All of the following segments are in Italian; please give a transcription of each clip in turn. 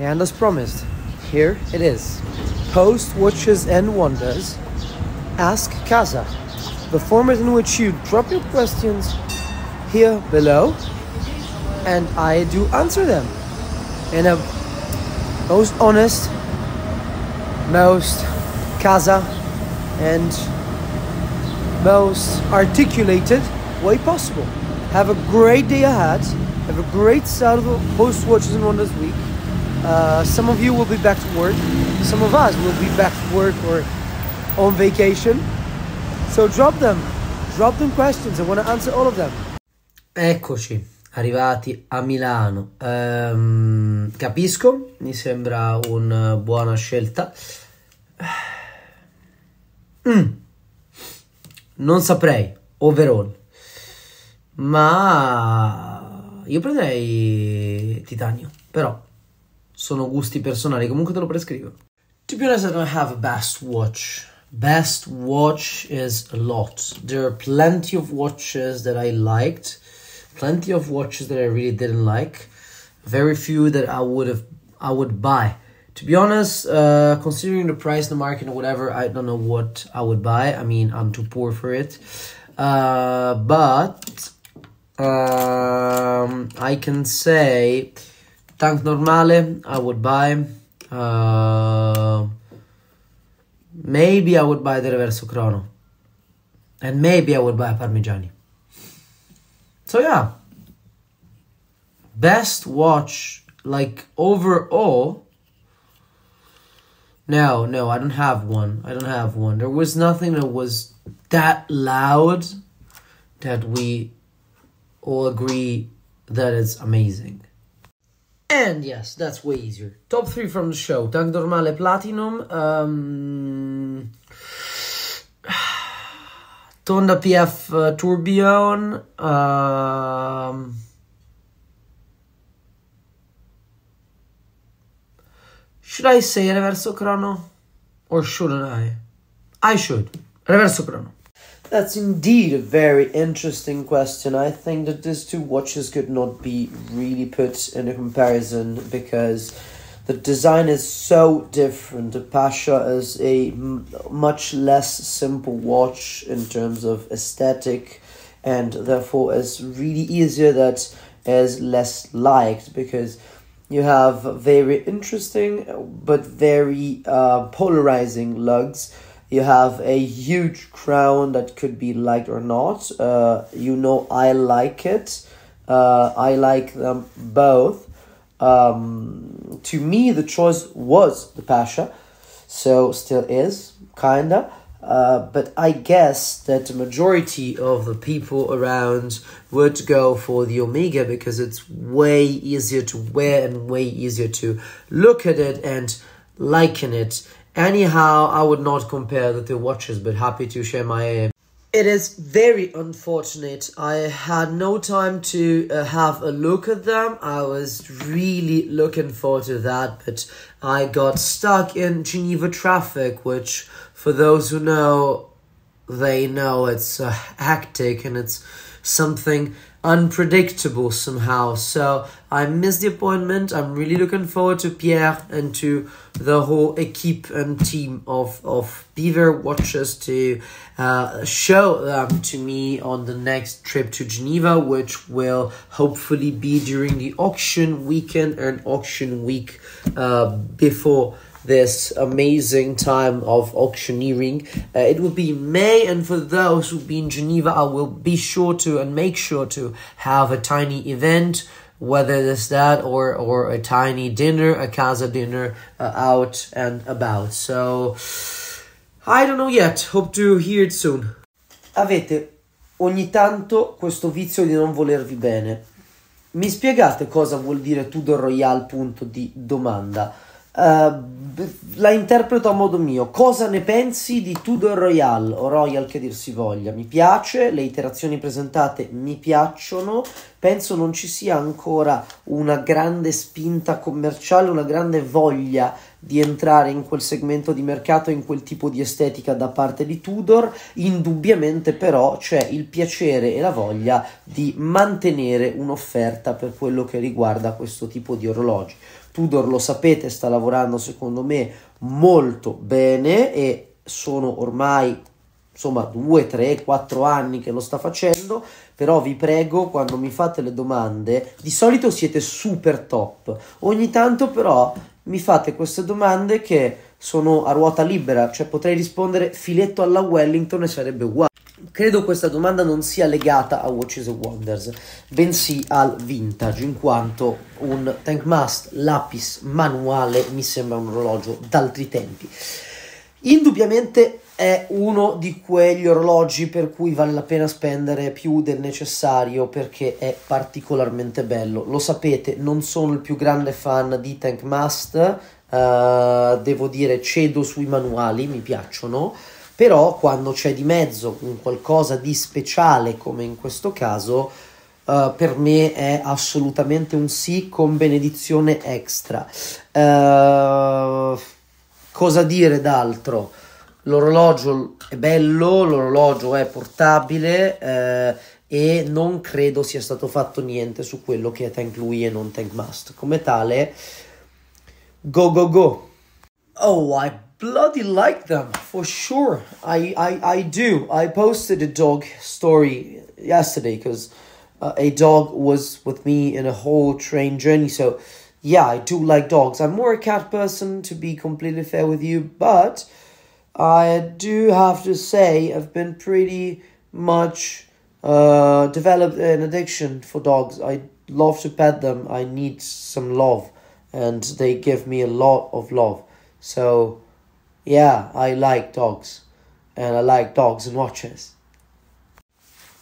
And as promised, here it is. Post Watches and Wonders, Ask CASA. The format in which you drop your questions here below and I do answer them in a most honest, most CASA and most articulated way possible. Have a great day ahead. Have a great start of Post Watches and Wonders week. Some of you will be back to work, some of us will be back to work or on vacation, so drop them questions, I want to answer all of them. Eccoci, arrivati a Milano. Capisco, mi sembra una buona scelta. Non saprei, overall, ma io prenderei titanio, però sono gusti personali, comunque te lo prescrivo. To be honest, I don't have a best watch. Best watch is a lot. There are plenty of watches that I liked, plenty of watches that I really didn't like, very few that I would buy. To be honest, considering the price, the market, or whatever, I don't know what I would buy. I mean, I'm too poor for it. But I can say Tank Normale, I would buy. Maybe I would buy the Reverso Crono. And maybe I would buy Parmigiani. So yeah. Best watch, like overall. No, I don't have one. There was nothing that was that loud that we all agree that it's amazing. And yes, that's way easier. Top 3 from the show. Tank Normale Platinum. Tonda PF Tourbillon. Should I say Reverso Crono? Or shouldn't I? I should. Reverso Crono. That's indeed a very interesting question. I think that these two watches could not be really put in a comparison because the design is so different. The Pasha is a much less simple watch in terms of aesthetic and therefore is really easier that is less liked because you have very interesting but very polarizing lugs. You have a huge crown that could be liked or not. I like it. I like them both. To me, the choice was the Pasha. So still is, kinda. But I guess that the majority of the people around would go for the Omega because it's way easier to wear and way easier to look at it and liken it. Anyhow, I would not compare the two watches, but happy to share my... It is very unfortunate. I had no time to have a look at them. I was really looking forward to that, but I got stuck in Geneva traffic, which for those who know, they know it's hectic and it's something unpredictable somehow. So I missed the appointment. I'm really looking forward to Pierre and to the whole equipe and team of Beaver Watchers to show them to me on the next trip to Geneva, which will hopefully be during the auction weekend and auction week before this amazing time of auctioneering. It will be May, and for those who've been in Geneva, I will be sure to and make sure to have a tiny event, whether it's that or a tiny dinner, a casa dinner, out and about. So, I don't know yet. Hope to hear it soon. Avete ogni tanto questo vizio di non volervi bene. Mi spiegate cosa vuol dire Tudor Royale? Punto di domanda. La interpreto a modo mio. Cosa ne pensi di Tudor Royale o Royal che dir si voglia? Mi piace, le iterazioni presentate mi piacciono, penso non ci sia ancora una grande spinta commerciale, una grande voglia di entrare in quel segmento di mercato, in quel tipo di estetica da parte di Tudor. Indubbiamente però c'è il piacere e la voglia di mantenere un'offerta per quello che riguarda questo tipo di orologi. Tudor, lo sapete, sta lavorando secondo me molto bene e sono ormai insomma 2, 3, 4 anni che lo sta facendo, però vi prego, quando mi fate le domande, di solito siete super top, ogni tanto però mi fate queste domande che sono a ruota libera, cioè potrei rispondere filetto alla Wellington e sarebbe uguale. Credo questa domanda non sia legata a Watches and Wonders, bensì al vintage, in quanto un Tank Must lapis manuale mi sembra un orologio d'altri tempi. Indubbiamente è uno di quegli orologi per cui vale la pena spendere più del necessario perché è particolarmente bello. Lo sapete, non sono il più grande fan di Tank Must, devo dire cedo sui manuali, mi piacciono, però quando c'è di mezzo un qualcosa di speciale come in questo caso, per me è assolutamente un sì con benedizione extra. Cosa dire d'altro? L'orologio è bello, l'orologio è portabile e non credo sia stato fatto niente su quello che è Tank Louis e non Tank Must. Come tale, go go go! Oh, I bloody like them, for sure, I do. I posted a dog story yesterday because a dog was with me in a whole train journey, so yeah, I do like dogs. I'm more a cat person, to be completely fair with you, but I do have to say I've been pretty much developed an addiction for dogs. I love to pet them. I need some love and they give me a lot of love. So yeah, I like dogs and I like dogs and watches.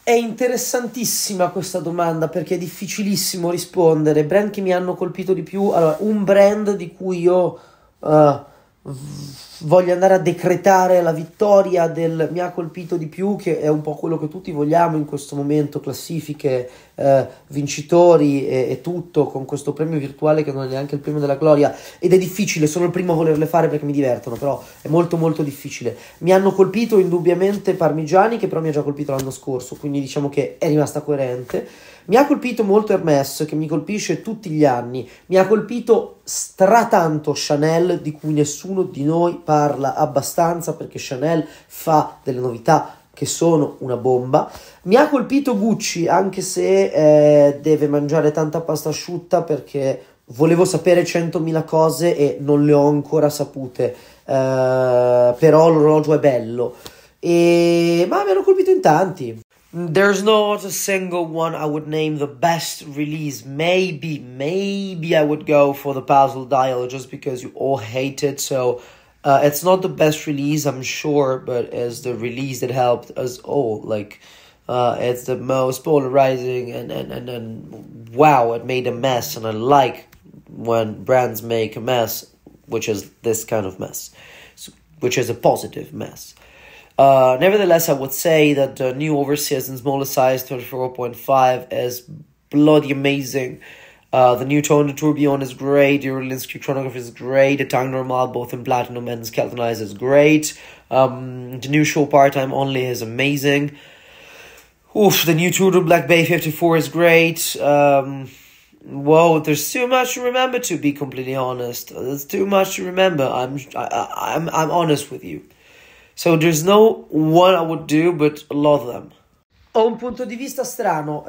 È interessantissima questa domanda perché è difficilissimo rispondere. Brand che mi hanno colpito di più, allora, un brand di cui io voglio andare a decretare la vittoria del mi ha colpito di più, che è un po' quello che tutti vogliamo in questo momento, classifiche, vincitori e tutto, con questo premio virtuale che non è neanche il premio della gloria, ed è difficile, sono il primo a volerle fare perché mi divertono, però è molto molto difficile. Mi hanno colpito indubbiamente Parmigiani, che però mi ha già colpito l'anno scorso, quindi diciamo che è rimasta coerente. Mi ha colpito molto Hermes, che mi colpisce tutti gli anni. Mi ha colpito stratanto Chanel, di cui nessuno di noi parla abbastanza perché Chanel fa delle novità che sono una bomba. Mi ha colpito Gucci, anche se deve mangiare tanta pasta asciutta perché volevo sapere 100.000 cose e non le ho ancora sapute. Però l'orologio è bello. Ma mi hanno colpito in tanti. There's not a single one I would name the best release. Maybe I would go for the Puzzle Dial just because you all hate it. So it's not the best release, I'm sure, but it's the release that helped us all. Like, it's the most polarizing and wow, it made a mess. And I like when brands make a mess, which is this kind of mess, which is a positive mess. Nevertheless, I would say that the new Overseas and smaller size 24.5 is bloody amazing. The new Tone Tourbillon is great. The Orlinski Chronograph is great. The Tank Normal, both in platinum and skeletonized, is great. The new Chopard Time Only is amazing. Oof, the new Tudor Black Bay 54 is great. Whoa, there's too much to remember, to be completely honest. There's too much to remember. I'm honest with you. So there's no one I would do, but a lot of them. Ho un punto di vista strano,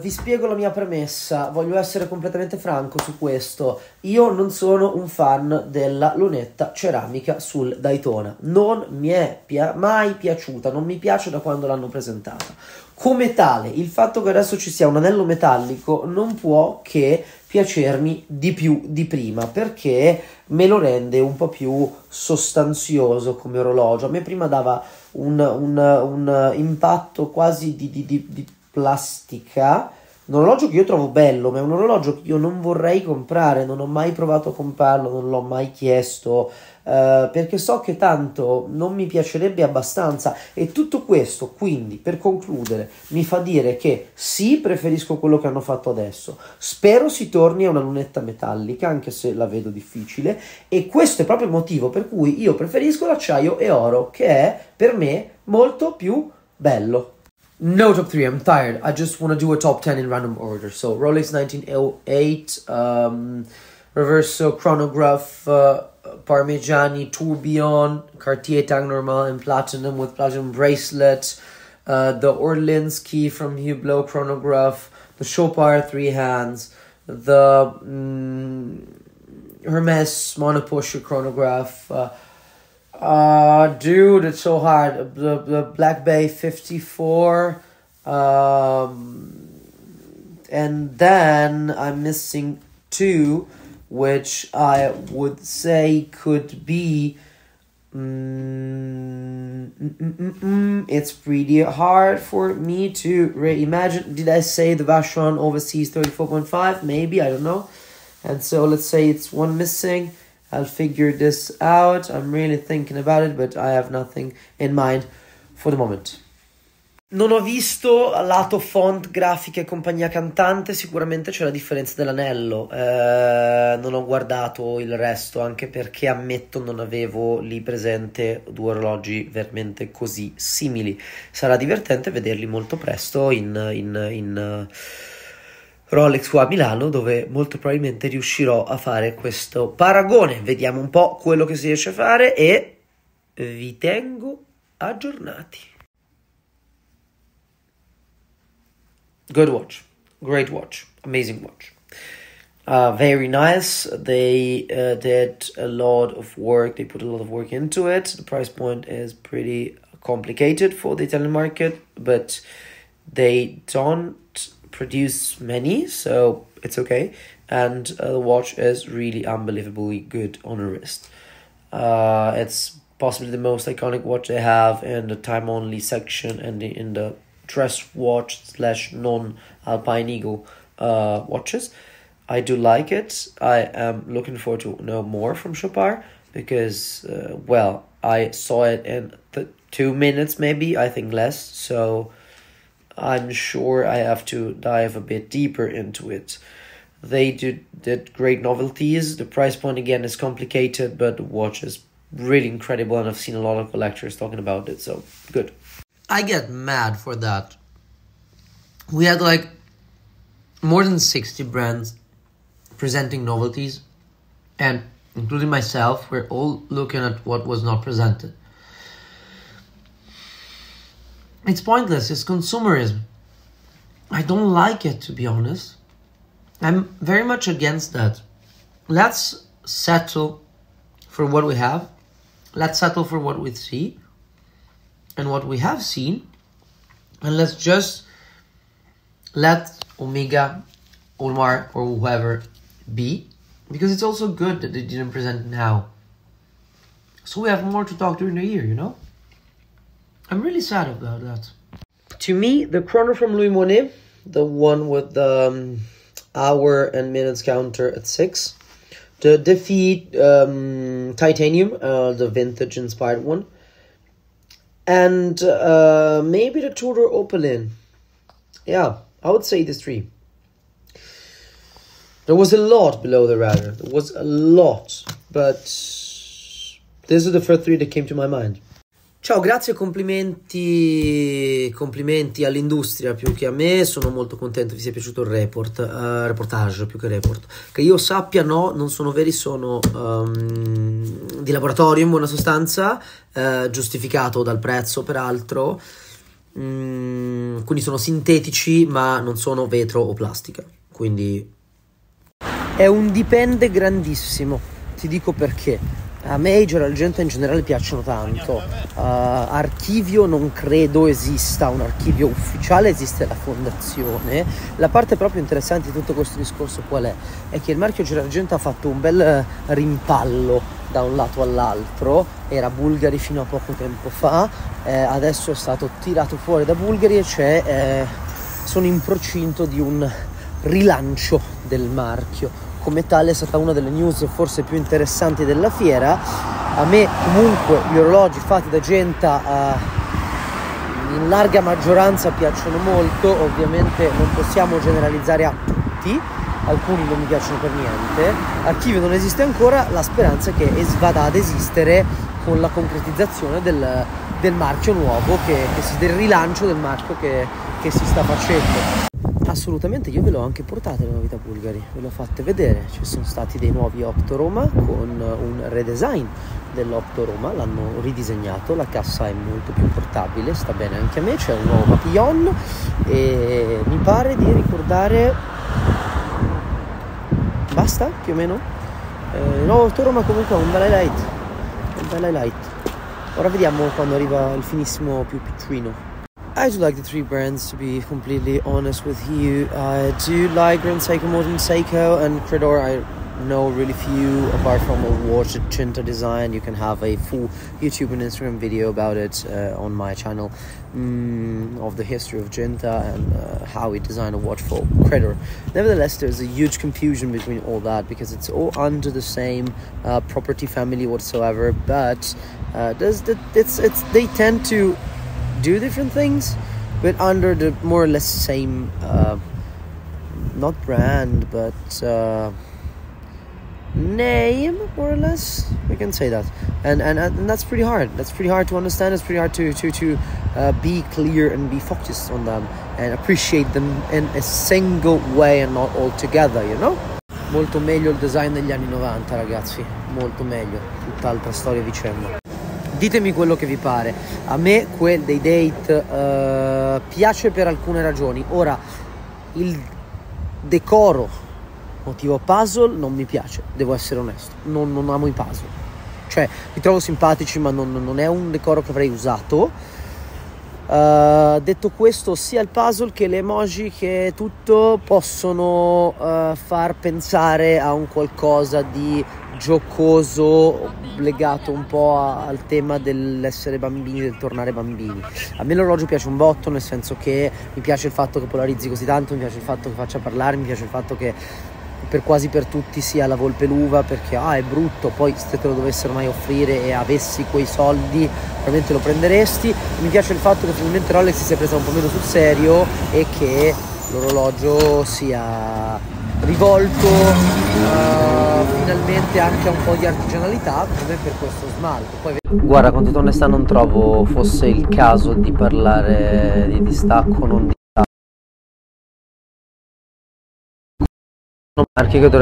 vi spiego la mia premessa, voglio essere completamente franco su questo. Io non sono un fan della lunetta ceramica sul Daytona, non mi è mai piaciuta, non mi piace da quando l'hanno presentata. Come tale, il fatto che adesso ci sia un anello metallico non può che piacermi di più di prima, perché me lo rende un po' più sostanzioso come orologio. A me prima dava un impatto quasi di plastica. Un orologio che io trovo bello, ma è un orologio che io non vorrei comprare, non ho mai provato a comprarlo, non l'ho mai chiesto, perché so che tanto non mi piacerebbe abbastanza. E tutto questo, quindi, per concludere, mi fa dire che sì, preferisco quello che hanno fatto adesso, spero si torni a una lunetta metallica, anche se la vedo difficile, e questo è proprio il motivo per cui io preferisco l'acciaio e oro, che è per me molto più bello. No top 3, I'm tired. I just want to do a top 10 in random order. So Rolex 1908, Reverso Chronograph, Parmigiani Tourbillon, Cartier Tank Normal in platinum with platinum bracelet, the Orlinski from Hublot Chronograph, the Chopard 3 hands, the Hermes Monopusher Chronograph. Dude, it's so hard. The Black Bay 54. And then I'm missing 2, which I would say could be... It's pretty hard for me to reimagine. Did I say the Vacheron Overseas 34.5? Maybe, I don't know. And so let's say it's 1 missing. I'll figure this out. I'm really thinking about it, but I have nothing in mind for the moment. Non ho visto lato font, grafica e compagnia cantante, sicuramente c'è la differenza dell'anello, non ho guardato il resto, anche perché ammetto non avevo lì presente 2 orologi veramente così simili. Sarà divertente vederli molto presto in Rolex qua a Milano, dove molto probabilmente riuscirò a fare questo paragone. Vediamo un po' quello che si riesce a fare e vi tengo aggiornati. Good watch, great watch, amazing watch, very nice. They did a lot of work, they put a lot of work into it. The price point is pretty complicated for the Italian market, but they don't produce many, so it's okay. And the watch is really unbelievably good on a wrist. It's possibly the most iconic watch they have in the time only section and in the dress watch / non-Alpine Eagle watches. I do like it. I am looking forward to know more from Chopard because well, I saw it in 2 minutes, maybe, I think less, so I'm sure I have to dive a bit deeper into it. They did great novelties. The price point again is complicated, but the watch is really incredible, and I've seen a lot of collectors talking about it, so good. I get mad for that. We had like more than 60 brands presenting novelties, and including myself, we're all looking at what was not presented. It's pointless, it's consumerism. I don't like it, to be honest. I'm very much against that. Let's settle for what we have. Let's settle for what we see and what we have seen. And let's just let Omega, Omar, or whoever be, because it's also good that they didn't present now, so we have more to talk during the year, you know? I'm really sad about that. To me, the chrono from Louis Monet, the one with the hour and minutes counter at 6, the DeFi titanium, the vintage inspired one, and maybe the Tudor Opelin. Yeah, I would say these 3. There was a lot below the radar. There was a lot, but these are the first 3 that came to my mind. Ciao, grazie, complimenti all'industria più che a me, sono molto contento vi sia piaciuto il reportage più che report. Che io sappia no, non sono veri, sono di laboratorio in buona sostanza, giustificato dal prezzo peraltro, quindi sono sintetici ma non sono vetro o plastica, quindi è un dipende grandissimo, ti dico perché. A Major, al Genta in generale piacciono tanto. Archivio non credo esista, un archivio ufficiale, esiste la fondazione. La parte proprio interessante di tutto questo discorso qual è? È che il marchio Girard-Perregaux ha fatto un bel rimpallo da un lato all'altro, era Bulgari fino a poco tempo fa, adesso è stato tirato fuori da Bulgari e sono in procinto di un rilancio del marchio. Come tale è stata una delle news forse più interessanti della fiera. A me comunque gli orologi fatti da Genta in larga maggioranza piacciono molto, ovviamente non possiamo generalizzare a tutti, alcuni non mi piacciono per niente. Archivio non esiste ancora, la speranza è che vada ad esistere con la concretizzazione del marchio nuovo, del rilancio del marchio che si sta facendo. assolutamente, io ve l'ho anche portate le novità Bulgari, ve l'ho fatte vedere. Ci sono stati dei nuovi Octo Roma con un redesign dell'Octo Roma, l'hanno ridisegnato, la cassa è molto più portabile, sta bene anche a me, c'è un nuovo papillon e mi pare di ricordare, basta più o meno, il nuovo Octo Roma comunque è un bel highlight, Ora vediamo quando arriva il finissimo più picciolino. I do like the three brands, to be completely honest with you. I do like Grand Seiko more than Seiko, and Credor I know really few, apart from a watch at Genta design. You can have a full YouTube and Instagram video about it on my channel, of the history of Genta and how we designed a watch for Credor. Nevertheless, there's a huge confusion between all that, because it's all under the same property family whatsoever, but they tend to do different things, but under the more or less same not brand but name, more or less, we can say that, and that's pretty hard, to understand. It's pretty hard to be clear and be focused on them and appreciate them in a single way and not all together, you know. Molto meglio il design degli anni 90, ragazzi, molto meglio, tutt'altra storia e vicenda. Ditemi quello che vi pare, a me quel dei date piace per alcune ragioni. Ora, il decoro motivo puzzle non mi piace, devo essere onesto, non amo i puzzle, cioè li trovo simpatici ma non è un decoro che avrei usato. Detto questo, sia il puzzle che le emoji che tutto possono far pensare a un qualcosa di giocoso, legato un po' al tema dell'essere bambini, del tornare bambini. A me l'orologio piace un botto, nel senso che mi piace il fatto che polarizzi così tanto, mi piace il fatto che faccia parlare, mi piace il fatto che per quasi per tutti sia la volpe l'uva, perché è brutto, poi se te lo dovessero mai offrire e avessi quei soldi probabilmente lo prenderesti. Mi piace il fatto che finalmente Rolex si sia presa un po' meno sul serio e che l'orologio sia rivolto finalmente anche a un po' di artigianalità, come per questo smalto. Poi... Guarda, con tutta onestà non trovo fosse il caso di parlare di distacco, non di marchi che dovrebbero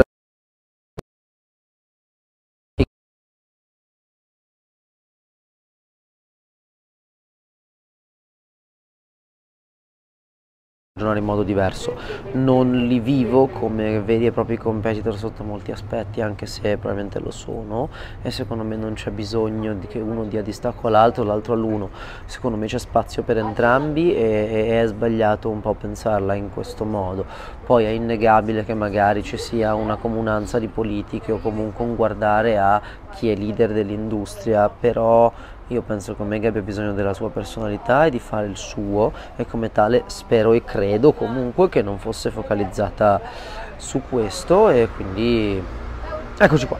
ragionare in modo diverso. Non li vivo come veri e propri competitor sotto molti aspetti, anche se probabilmente lo sono, e secondo me non c'è bisogno di che uno dia distacco all'altro, l'altro all'uno. Secondo me c'è spazio per entrambi e è sbagliato un po' pensarla in questo modo. Poi è innegabile che magari ci sia una comunanza di politiche o comunque un guardare a chi è leader dell'industria, però io penso che Omega abbia bisogno della sua personalità e di fare il suo, e come tale spero e credo comunque che non fosse focalizzata su questo, e quindi eccoci qua.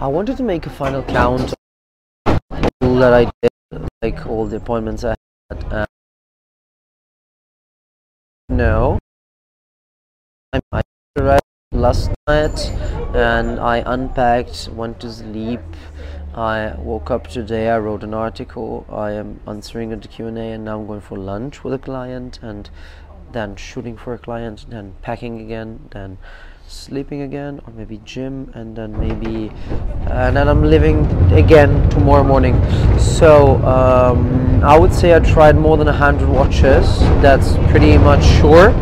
I wanted to make a final count that I did, like all the appointments I had, no, I arrived last night and I unpacked, went to sleep. I woke up today, I wrote an article, I am answering at the Q&A, and now I'm going for lunch with a client, and then shooting for a client, then packing again, then sleeping again, or maybe gym, and then maybe... and then I'm leaving again tomorrow morning. So, I would say I tried more than 100 watches, that's pretty much sure.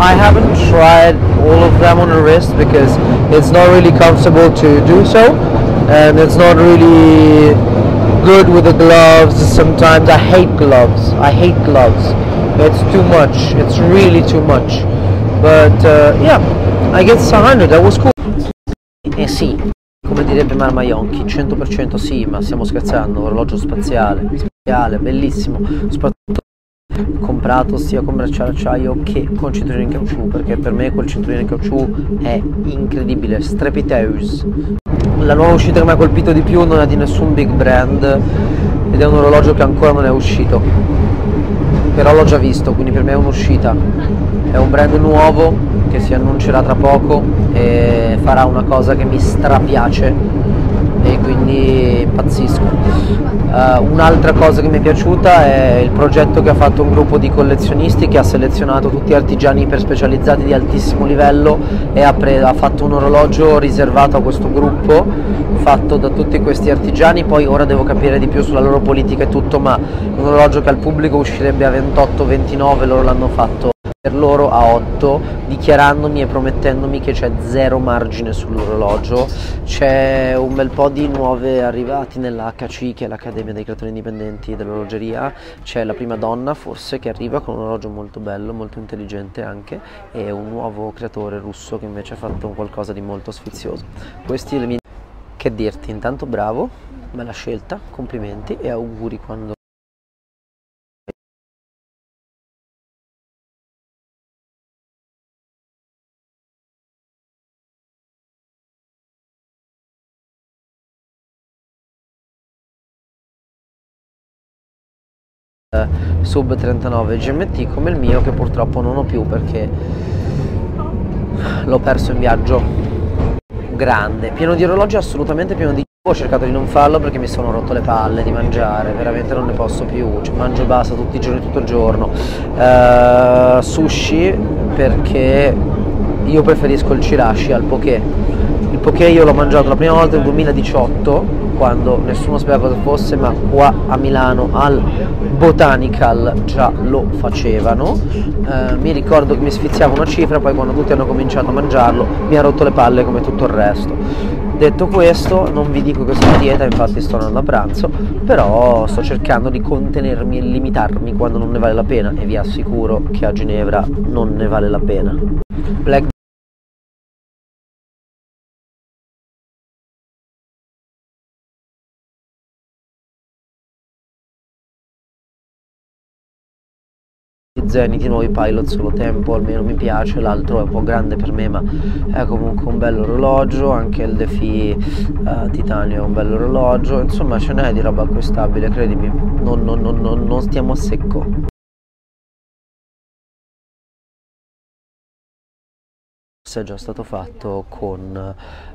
I haven't tried all of them on the wrist because it's not really comfortable to do so, and it's not really good with the gloves. Sometimes I hate gloves. It's too much. It's really too much. But yeah, I guess 100. That was cool. Sì, come direbbe Marmaionchi, 100% sì, ma stiamo scherzando. Orologio spaziale, bellissimo, soprattutto comprato sia con bracciale acciaio che con cinturino in caucciù, perché per me quel cinturino in caucciù è incredibile, strepitoso. La nuova uscita che mi ha colpito di più non è di nessun big brand ed è un orologio che ancora non è uscito, però l'ho già visto, quindi per me è un'uscita, è un brand nuovo che si annuncerà tra poco e farà una cosa che mi strapiace, e quindi pazzisco. Un'altra cosa che mi è piaciuta è il progetto che ha fatto un gruppo di collezionisti che ha selezionato tutti artigiani iperspecializzati di altissimo livello e ha fatto un orologio riservato a questo gruppo, fatto da tutti questi artigiani. Poi ora devo capire di più sulla loro politica e tutto, ma un orologio che al pubblico uscirebbe a 28-29, loro l'hanno fatto per loro a 8, dichiarandomi e promettendomi che c'è zero margine sull'orologio. C'è un bel po' di nuove arrivati nell'HC, che è l'Accademia dei Creatori Indipendenti dell'Orologeria. C'è la prima donna forse che arriva con un orologio molto bello, molto intelligente anche, e un nuovo creatore russo che invece ha fatto un qualcosa di molto sfizioso. Questi le mie... Che dirti, intanto bravo, bella scelta, complimenti e auguri quando... sub 39 GMT come il mio, che purtroppo non ho più perché l'ho perso in viaggio grande, pieno di orologi, assolutamente pieno di... Ho cercato di non farlo perché mi sono rotto le palle di mangiare, veramente non ne posso più, cioè, mangio e basta tutti i giorni, tutto il giorno. Sushi, perché io preferisco il chirashi al poké. Il poké io l'ho mangiato la prima volta nel 2018, quando nessuno sapeva cosa fosse, ma qua a Milano al Botanical già lo facevano. Mi ricordo che mi sfiziava una cifra, poi quando tutti hanno cominciato a mangiarlo mi ha rotto le palle come tutto il resto. Detto questo, non vi dico che sono a dieta, infatti sto andando a pranzo, però sto cercando di contenermi e limitarmi quando non ne vale la pena, e vi assicuro che a Ginevra non ne vale la pena. Black Zenith, nuovi Pilot solo tempo, almeno mi piace, l'altro è un po' grande per me ma è comunque un bello orologio, anche il DeFi titanio è un bello orologio, insomma ce n'è di roba acquistabile, credimi, non stiamo a secco. È già stato fatto con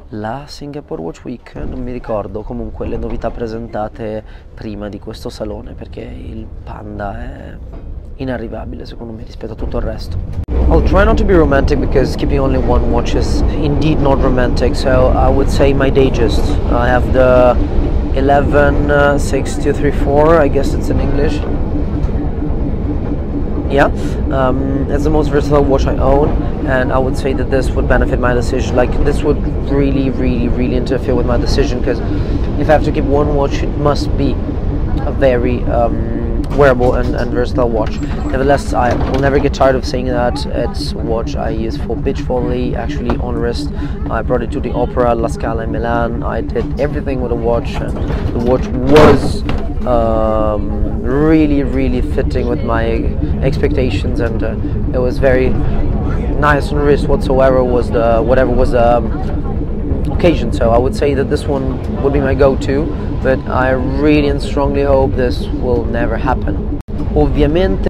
la Singapore Watch Week, non mi ricordo, comunque le novità presentate prima di questo salone, perché il Panda è inarrivabile secondo me rispetto a tutto il resto. I'll try not to be romantic because keeping only one watch is indeed not romantic, so I would say my Datejust. I have the 116234, I guess it's in English. Yeah, it's the most versatile watch I own, and I would say that this would benefit my decision. Like, this would really interfere with my decision, because if I have to keep one watch, it must be a very wearable and versatile watch. Nevertheless, I will never get tired of saying that it's a watch I use for beach volley, actually on wrist. I brought it to the opera, La Scala in Milan. I did everything with a watch, and the watch was really fitting with my expectations, and it was very nice on wrist, whatever was the occasion. So I would say that this one would be my go-to, but I really and strongly hope this will never happen. Ovviamente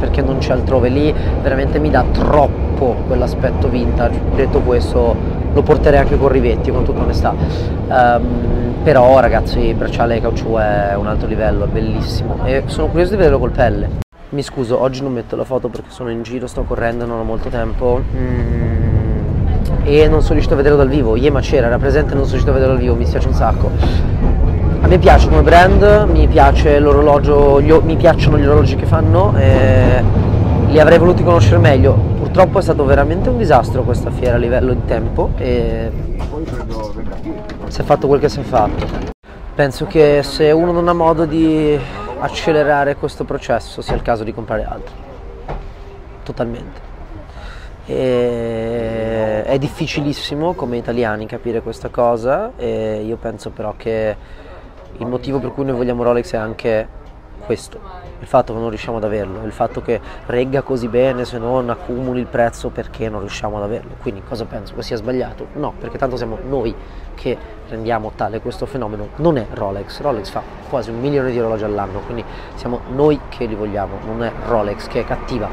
perché non c'è altrove, lì veramente mi dà troppo quell'aspetto vintage. Detto questo, lo porterei anche con rivetti, con tutta onestà, però ragazzi, il bracciale caucciù è un altro livello, è bellissimo, e sono curioso di vederlo col pelle. Mi scuso, oggi non metto la foto perché sono in giro, sto correndo, non ho molto tempo e non sono riuscito a vederlo dal vivo. Iema c'era, era presente, non sono riuscito a vederlo dal vivo, mi spiace un sacco. A me piace come brand, mi piace l'orologio, mi piacciono gli orologi che fanno, e li avrei voluti conoscere meglio. Purtroppo è stato veramente un disastro questa fiera a livello di tempo e si è fatto quel che si è fatto. Penso che se uno non ha modo di accelerare questo processo sia il caso di comprare altro, totalmente. E è difficilissimo come italiani capire questa cosa, e io penso però che il motivo per cui noi vogliamo Rolex è anche questo, il fatto che non riusciamo ad averlo, il fatto che regga così bene, se non accumuli il prezzo perché non riusciamo ad averlo. Quindi cosa penso? Che sia sbagliato? No, perché tanto siamo noi che rendiamo tale questo fenomeno, non è Rolex. Rolex fa quasi 1 milione di orologi all'anno, quindi siamo noi che li vogliamo, non è Rolex che è cattiva.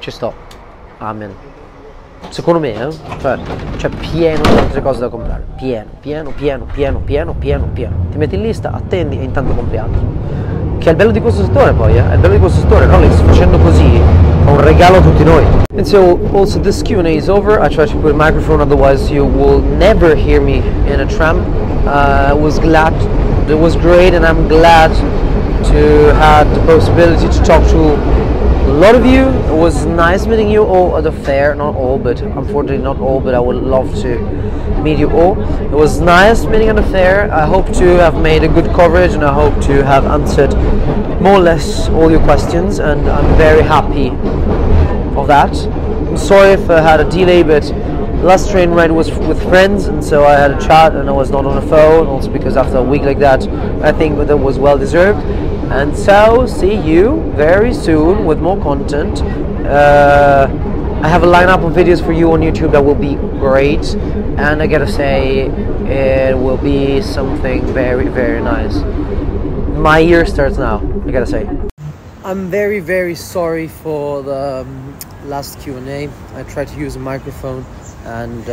Ci sto, amen. Secondo me, cioè, c'è pieno di altre cose da comprare, pieno. Ti metti in lista, attendi e intanto compri altro, che è il bello di questo settore poi, è il bello di questo settore. Rolex facendo così fa un regalo a tutti noi. And so also this Q&A is over. I tried to put a microphone, otherwise you will never hear me in a tram. I was glad, it was great, and I'm glad to have the possibility to talk to a lot of you. It was nice meeting you all at the fair, not all, but unfortunately not all, but I would love to meet you all. It was nice meeting at the fair. I hope to have made a good coverage, and I hope to have answered more or less all your questions, and I'm very happy of that. I'm sorry if I had a delay, but last train ride was with friends, and so I had a chat and I was not on the phone, also because after a week like that I think that was well deserved. And so see you very soon with more content. I have a lineup of videos for you on YouTube that will be great, and I gotta say it will be something very nice. My year starts now, I gotta say. I'm very sorry for the last Q&A. I tried to use a microphone, and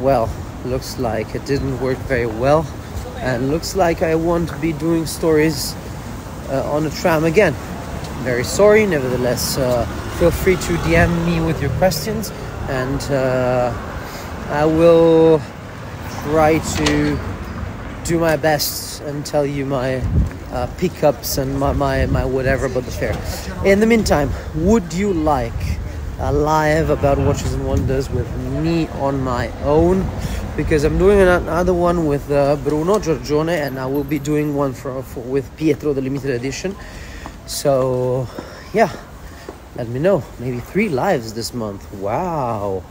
well, looks like it didn't work very well, and looks like I won't be doing stories on a tram again. Very sorry. Nevertheless, feel free to DM me with your questions, and I will try to do my best and tell you my pickups and my whatever about the fair. In the meantime, would you like a live about Watches and Wonders with me on my own? Because I'm doing another one with Bruno Giorgione, and I will be doing one for with Pietro, the limited edition. So yeah, let me know. Maybe 3 lives this month. Wow.